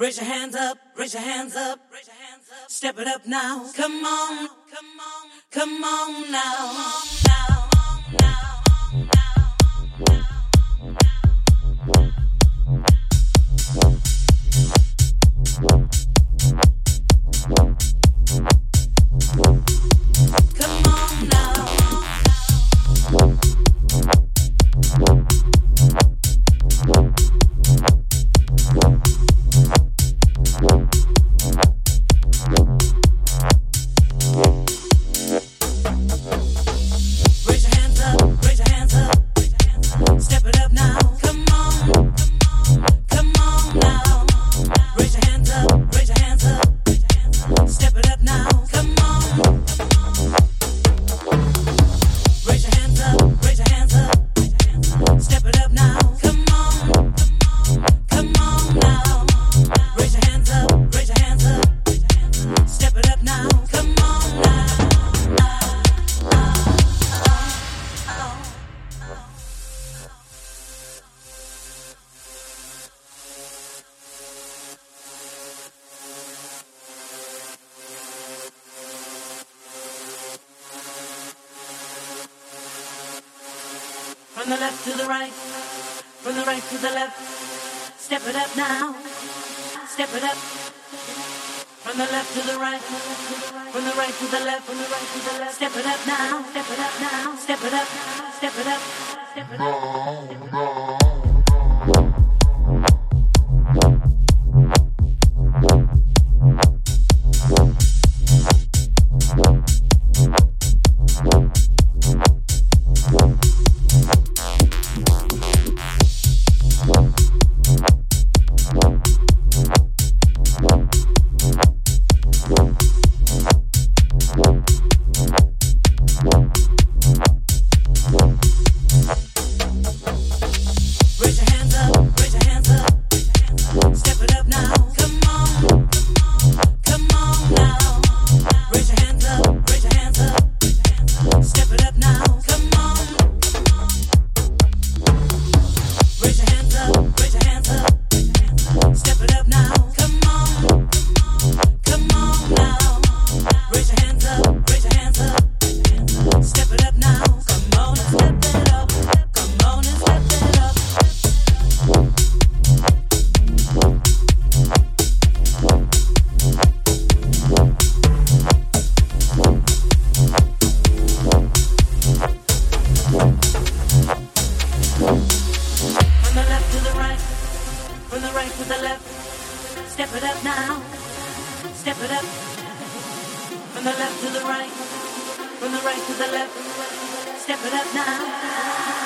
Raise your hands up, raise your hands up, raise your hands up. Step it up now. Come on, come on, come on now. Come on now, on now. Come on now. From the left to the right, from the right to the left, step it up now, step it up. From the left to the right, from the right to the left, from the right to the left, step it up now, step it up now, step it up, step it up, step it up, step it up. From the left to the right, from the right to the left, step it up now.